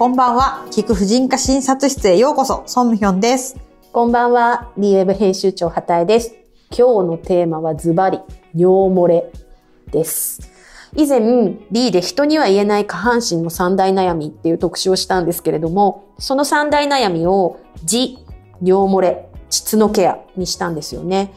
こんばんは。聞く婦人科診察室へようこそ、ソンムヒョンです。こんばんは。B-Wave 編集長、畑江です。今日のテーマはズバリ、尿漏れです。以前、B で人には言えない下半身の三大悩みっていう特集をしたんですけれども、その三大悩みを、尿漏れ、膣のケアにしたんですよね。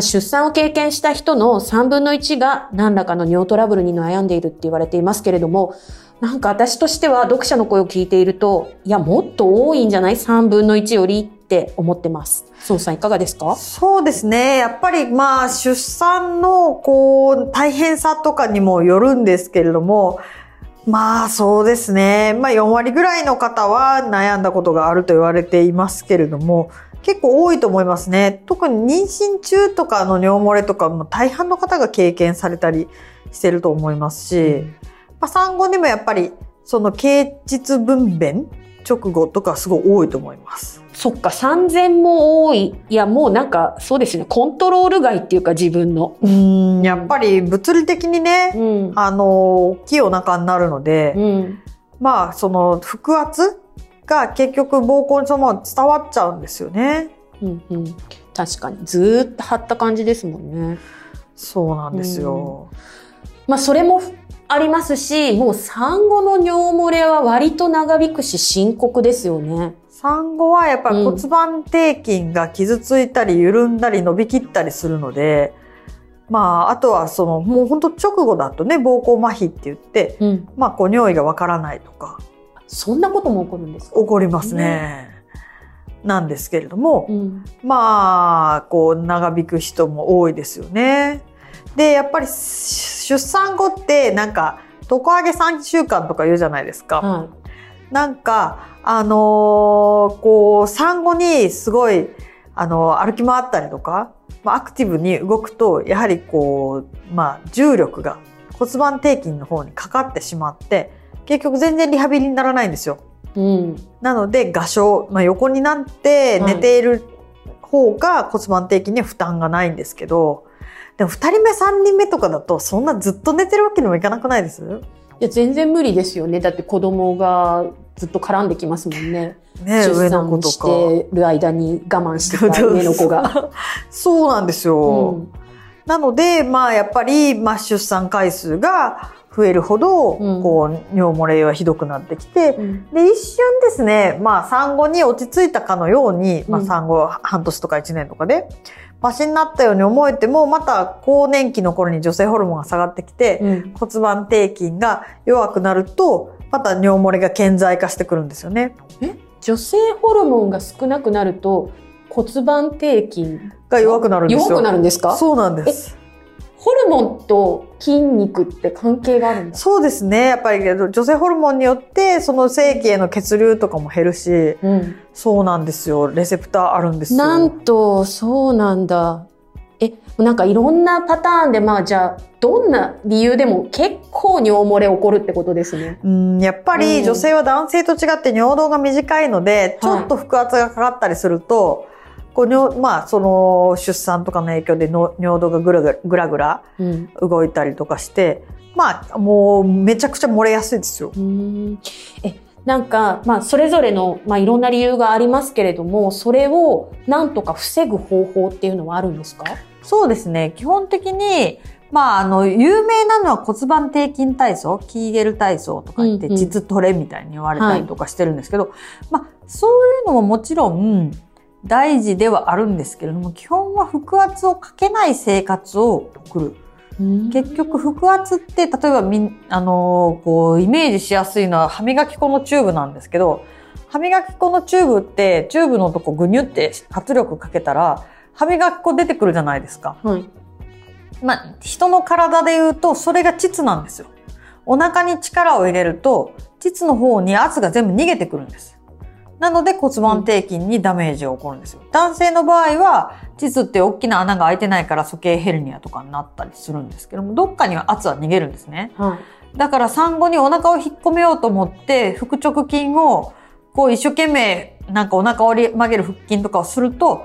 出産を経験した人の3分の1が何らかの尿トラブルに悩んでいるって言われていますけれども、なんか私としては読者の声を聞いていると、いや、もっと多いんじゃない ?3 分の1よりって思ってます。ソンさんいかがですか？そうですね。やっぱり出産の大変さとかにもよるんですけれども、そうですね。4割ぐらいの方は悩んだことがあると言われていますけれども、結構多いと思いますね。特に妊娠中とかの尿漏れとかも大半の方が経験されたりしてると思いますし、産後にもやっぱりその経腟分娩直後とかすごい多いと思います。そっか、3000も多い。いや、もうそうですね、コントロール外っていうか自分の。やっぱり物理的にね、大きいお腹になるので、その腹圧が結局膀胱にそのまま伝わっちゃうんですよね。確かにずーっと張った感じですもんね。そうなんですよ。それもありますし、もう産後の尿漏れは割と長引くし深刻ですよね。産後はやっぱり骨盤底筋が傷ついたり緩んだり伸びきったりするので、あとはそのもう本当直後だとね、膀胱麻痺って言って、尿意がわからないとか。そんなことも起こるんですか？起こりますね。なんですけれども、長引く人も多いですよね。で、やっぱり出産後って床上げ3週間とか言うじゃないですか。産後にすごい歩き回ったりとか、アクティブに動くと、やはり重力が骨盤底筋の方にかかってしまって、結局全然リハビリにならないんですよ。なので画床、横になって寝ている方が骨盤底筋には負担がないんですけど、でも2人目3人目とかだとそんなずっと寝てるわけにもいかなくないです？いや、全然無理ですよね。だって子供がずっと絡んできますもんね。出産してる間に我慢してた上の子が。そうなんですよ。なのでやっぱり出産回数が増えるほど、尿漏れはひどくなってきて、で、一瞬ですね、産後に落ち着いたかのように、産後半年とか1年とかで、マシになったように思えても、また更年期の頃に女性ホルモンが下がってきて、骨盤底筋が弱くなると、また尿漏れが顕在化してくるんですよね。女性ホルモンが少なくなると、骨盤底筋が弱くなるんですよ。弱くなるんですか？そうなんです。ホルモンと筋肉って関係があるんですか？そうですね。やっぱり女性ホルモンによって、その精液への血流とかも減るし、そうなんですよ。レセプターあるんですよ。なんと、そうなんだ。いろんなパターンで、じゃあ、どんな理由でも結構尿漏れ起こるってことですね。やっぱり女性は男性と違って尿道が短いので、ちょっと腹圧がかかったりすると、出産とかの影響で尿道がぐらぐら動いたりとかして、もうめちゃくちゃ漏れやすいですよ。それぞれの、いろんな理由がありますけれども、それをなんとか防ぐ方法っていうのはあるんですか？そうですね。基本的に、有名なのは骨盤底筋体操、キーゲル体操とか言って、膣トレみたいに言われたりとかしてるんですけど、そういうのももちろん、大事ではあるんですけれども、基本は腹圧をかけない生活を送る。結局腹圧って、例えばイメージしやすいのは歯磨き粉のチューブなんですけど、歯磨き粉のチューブって、チューブのとこぐにゅって圧力かけたら、歯磨き粉出てくるじゃないですか。人の体で言うと、それが膣なんですよ。お腹に力を入れると、膣の方に圧が全部逃げてくるんです。なので骨盤底筋にダメージが起こるんですよ。男性の場合は、膣って大きな穴が開いてないから鼠径ヘルニアとかになったりするんですけども、どっかには圧は逃げるんですね。だから産後にお腹を引っ込めようと思って、腹直筋を一生懸命お腹を曲げる腹筋とかをすると、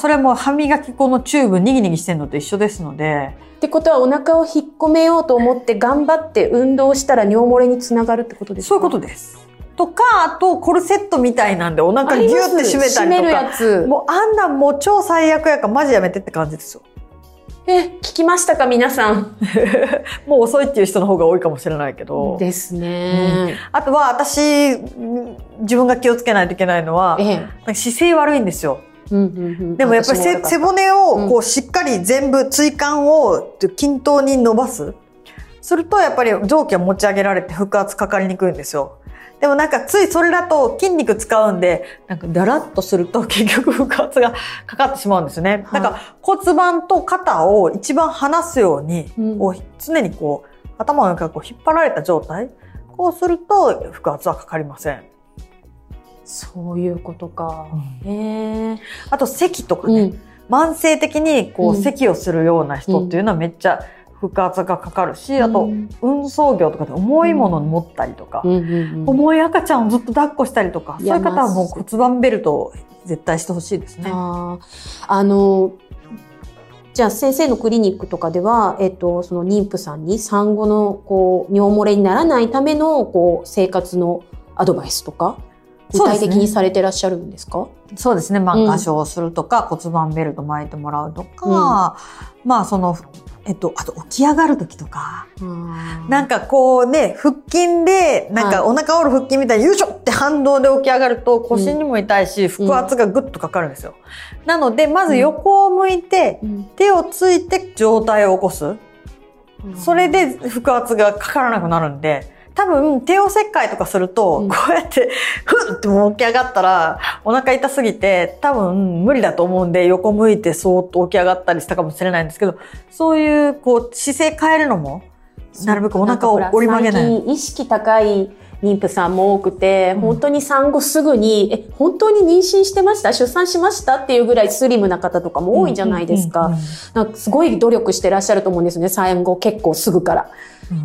それも歯磨き粉のチューブにぎにぎしてるのと一緒ですので。ってことはお腹を引っ込めようと思って頑張って運動したら尿漏れにつながるってことですか？そういうことです。とか、あとコルセットみたいなんでお腹ギューって締めたりとか。締めるやつ。もうあんなんもう超最悪やからマジやめてって感じですよ。聞きましたか皆さん。もう遅いっていう人の方が多いかもしれないけど。ですね、うん。あとは私、自分が気をつけないといけないのは、姿勢悪いんですよ。でもやっぱり背骨をこうしっかり全部椎間を均等に伸ばす。するとやっぱり臓器を持ち上げられて腹圧かかりにくいんですよ。でもなんかついそれだと筋肉使うんで、なんかだらっとすると結局腹圧がかかってしまうんですね。だから骨盤と肩を一番離すように、常にこう頭の中から引っ張られた状態。こうすると腹圧はかかりません。そういうことか。あと咳とかね。慢性的にこう咳をするような人っていうのはめっちゃ腹圧がかかるし、あと運送業とかで重いものを持ったりとか、重い赤ちゃんをずっと抱っこしたりとか、そういう方はもう骨盤ベルトを絶対してほしいですね。じゃあ先生のクリニックとかでは、その妊婦さんに産後のこう尿漏れにならないためのこう生活のアドバイスとか具体的にされてらっしゃるんですか？そうですね。箇所をするとか、骨盤ベルト巻いてもらうとか、まあそのあと起き上がる時とか、なんかこうね、腹筋で、なんかお腹折る腹筋みたいに、よいしょって反動で起き上がると腰にも痛いし、腹圧がぐっとかかるんですよ。なので、まず横を向いて、手をついて上体を起こす。それで腹圧がかからなくなるんで、多分、帝王切開とかすると、こうやって、ふってもう起き上がったら、お腹痛すぎて、多分無理だと思うんで、横向いてそーっと起き上がったりしたかもしれないんですけど、そういう、こう、姿勢変えるのも、なるべくお腹を折り曲げない。最近意識高い妊婦さんも多くて、本当に産後すぐに、本当に妊娠してました？出産しました？っていうぐらいスリムな方とかも多いじゃないですか。なんかすごい努力してらっしゃると思うんですよね、産後結構すぐから。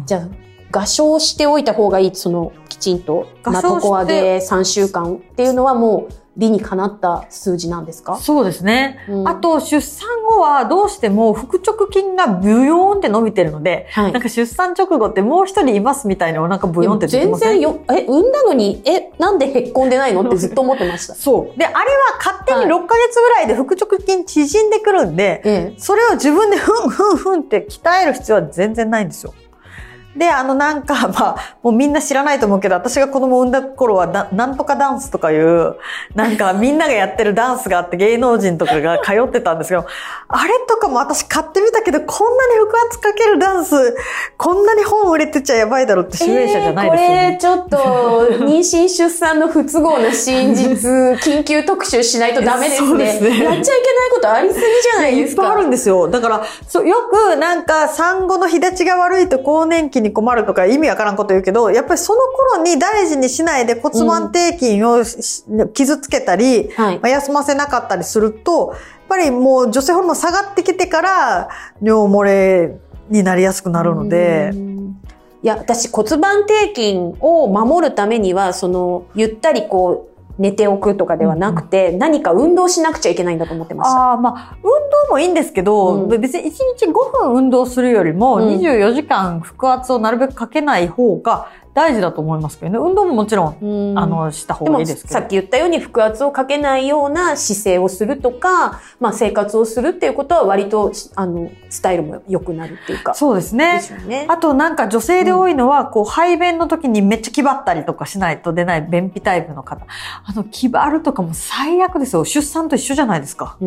じゃあ合掌しておいた方がいい、そのきちんと床上で3週間っていうのはもう理にかなった数字なんですか？そうですね。あと出産後はどうしても腹直筋がブヨーンって伸びてるので、なんか出産直後ってもう一人いますみたいにお腹ブヨーンって出てません？全然よ、産んだのに、なんでへっこんでないのってずっと思ってました。そう。で、あれは勝手に6ヶ月ぐらいで腹直筋縮んでくるんで、それを自分でふんって鍛える必要は全然ないんですよ。で、なんか、まあ、もうみんな知らないと思うけど、私が子供を産んだ頃は、なんとかダンスとかいう、なんかみんながやってるダンスがあって、芸能人とかが通ってたんですけど、あれとかも私買ってみたけど、こんなに腹圧かけるダンス、こんなに本売れてちゃやばいだろうって主演者じゃないですよね。これ、ちょっと、妊娠出産の不都合の真実、緊急特集しないとダメですね。そうですね。やっちゃいけないことありすぎじゃないですか。いっぱいあるんですよ。だから、よくなんか、産後の日立ちが悪いと更年期に困るとか意味わからんこと言うけど、やっぱりその頃に大事にしないで骨盤底筋を、傷つけたり、休ませなかったりすると、やっぱりもう女性ホルモン下がってきてから尿漏れになりやすくなるので。いや、私骨盤底筋を守るためには、その、ゆったりこう、寝ておくとかではなくて、何か運動しなくちゃいけないんだと思ってました。まあ、運動もいいんですけど、別に1日5分運動するよりも、24時間腹圧をなるべくかけない方が大事だと思いますけどね。運動ももちろん、した方がいいですけど。でも、さっき言ったように腹圧をかけないような姿勢をするとか、まあ、生活をするっていうことは割と、スタイルも良くなるっていうか。そうですね。ですよね。あと、なんか女性で多いのは、こう、排便の時にめっちゃ気張ったりとかしないと出ない便秘タイプの方。気張るとかも最悪ですよ。出産と一緒じゃないですか。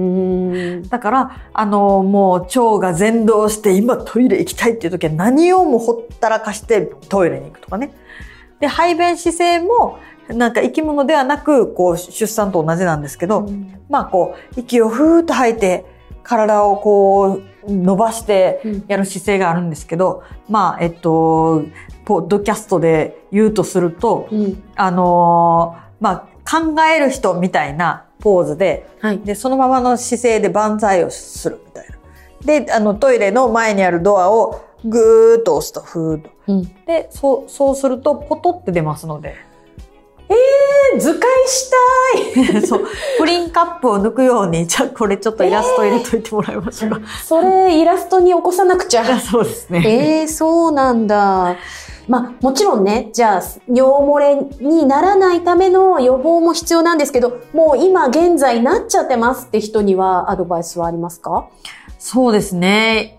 だから、もう腸が全動して今トイレ行きたいっていう時は何をもほったらかしてトイレに行くとかね。で、排便姿勢もなんか生き物ではなく、こう出産と同じなんですけど、まあこう息をふーっと吐いて体をこう伸ばしてやる姿勢があるんですけど、まあポッドキャストで言うとすると、まあ考える人みたいなポーズで、で、そのままの姿勢で万歳をするみたいな。で、トイレの前にあるドアをぐーっと押すと、ふーっと。で、そうすると、ポトって出ますので。図解したい。そう。プリンカップを抜くように、じゃあこれちょっとイラスト入れといてもらいましょうか。それ、イラストに起こさなくちゃ。そうですね。そうなんだ。まあもちろんね、じゃあ尿漏れにならないための予防も必要なんですけど、もう今現在なっちゃってますって人にはアドバイスはありますか？そうですね。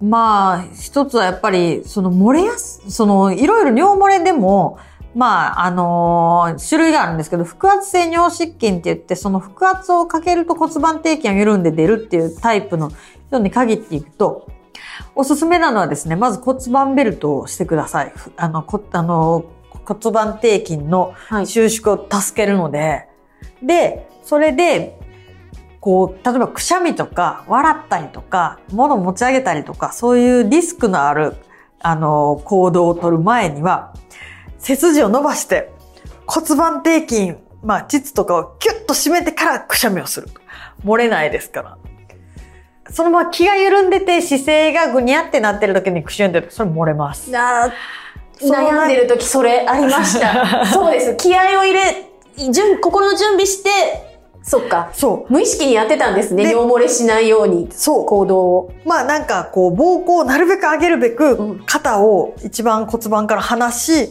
まあ一つはやっぱりいろいろ尿漏れでもまあ、種類があるんですけど、腹圧性尿失禁って言って、その腹圧をかけると骨盤底筋が緩んで出るっていうタイプの人に限っていくと、おすすめなのはですね、まず骨盤ベルトをしてください。骨盤底筋の収縮を助けるので、はい、で、それで、こう、例えばくしゃみとか、笑ったりとか、物を持ち上げたりとか、そういうリスクのある、行動をとる前には、背筋を伸ばして骨盤底筋、まあ、膣とかをキュッと締めてからくしゃみをする。漏れないですから。そのまま気が緩んでて姿勢がぐにゃってなってる時にくしゃんでると、それ漏れます。悩んでる時それありました。そうです。気合を入れ、心の準備して、そっか。そう。無意識にやってたんですね。尿漏れしないように。そう。行動を。まあなんかこう、膀胱をなるべく上げるべく、肩を一番骨盤から離し、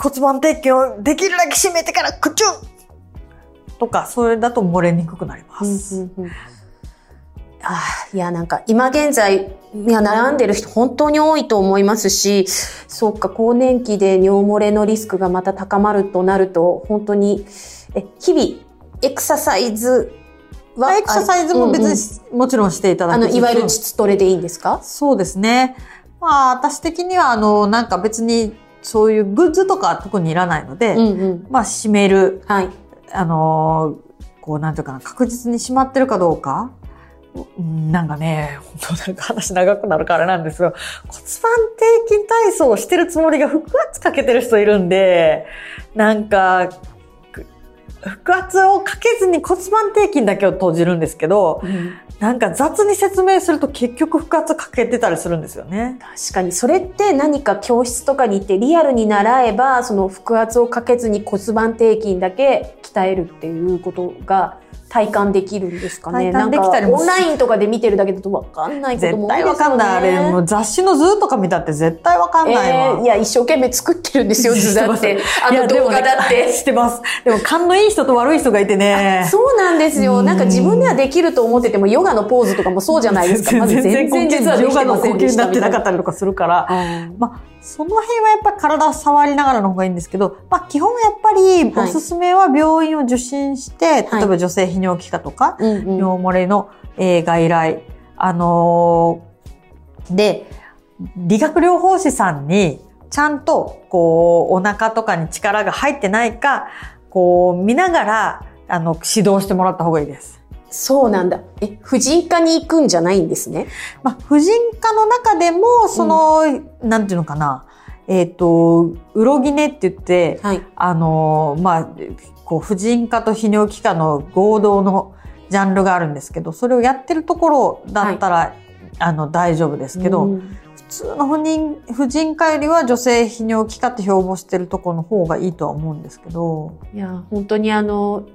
骨盤底筋をできるだけ締めてからクチュンとか、それだと漏れにくくなります。いや、なんか今現在、悩んでる人本当に多いと思いますし、そうか、更年期で尿漏れのリスクがまた高まるとなると、本当に、日々、エクササイズも別に、もちろんしていただく。いわゆる膣トレでいいんですか？そうですね。まあ、私的には、なんか別に、そういうグッズとか特にいらないので、まあ締める、はい、こうなんていうかな、確実に締まってるかどうか、なんかね、本当なんか話長くなるからなんですが、骨盤底筋体操をしてるつもりが腹圧かけてる人いるんで、なんか、腹圧をかけずに骨盤底筋だけを閉じるんですけど、なんか雑に説明すると結局腹圧かけてたりするんですよね。確かに。それって何か教室とかに行ってリアルに習えば、その腹圧をかけずに骨盤底筋だけ鍛えるっていうことが体感できるんですかね。体感できたりも。オンラインとかで見てるだけだとわかんないことも多いですよね。絶対わかんない。あれ、もう雑誌の図とか見たって絶対わかんないわ。いや、一生懸命作ってるんですよ、図だって。動画だって。してます。でも勘のいい人と悪い人がいてね。そうなんですよ。なんか自分ではできると思ってても、ヨガのポーズとかもそうじゃないですか。まず全然実はヨガの呼吸になってなかったりとかするから。まあ、その辺はやっぱり体を触りながらの方がいいんですけど、まあ基本やっぱりおすすめは病院を受診して、例えば女性泌尿器科とか、尿漏れの外来、で、理学療法士さんにちゃんとこうお腹とかに力が入ってないか、こう見ながら指導してもらった方がいいです。そうなんだ。婦人科に行くんじゃないんですね。まあ、婦人科の中でも、なんていうのかな、うろぎねって言って、こう、婦人科と泌尿器科の合同のジャンルがあるんですけど、それをやってるところだったら、大丈夫ですけど、普通の婦人科よりは女性泌尿器科って標榜してるところの方がいいとは思うんですけど。いや、本当に尿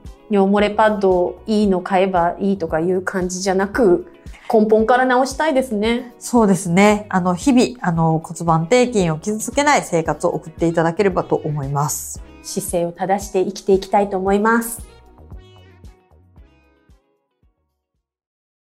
漏れパッドいいの買えばいいとかいう感じじゃなく、根本から直したいですね。そうですね。日々、骨盤底筋を傷つけない生活を送っていただければと思います。姿勢を正して生きていきたいと思います。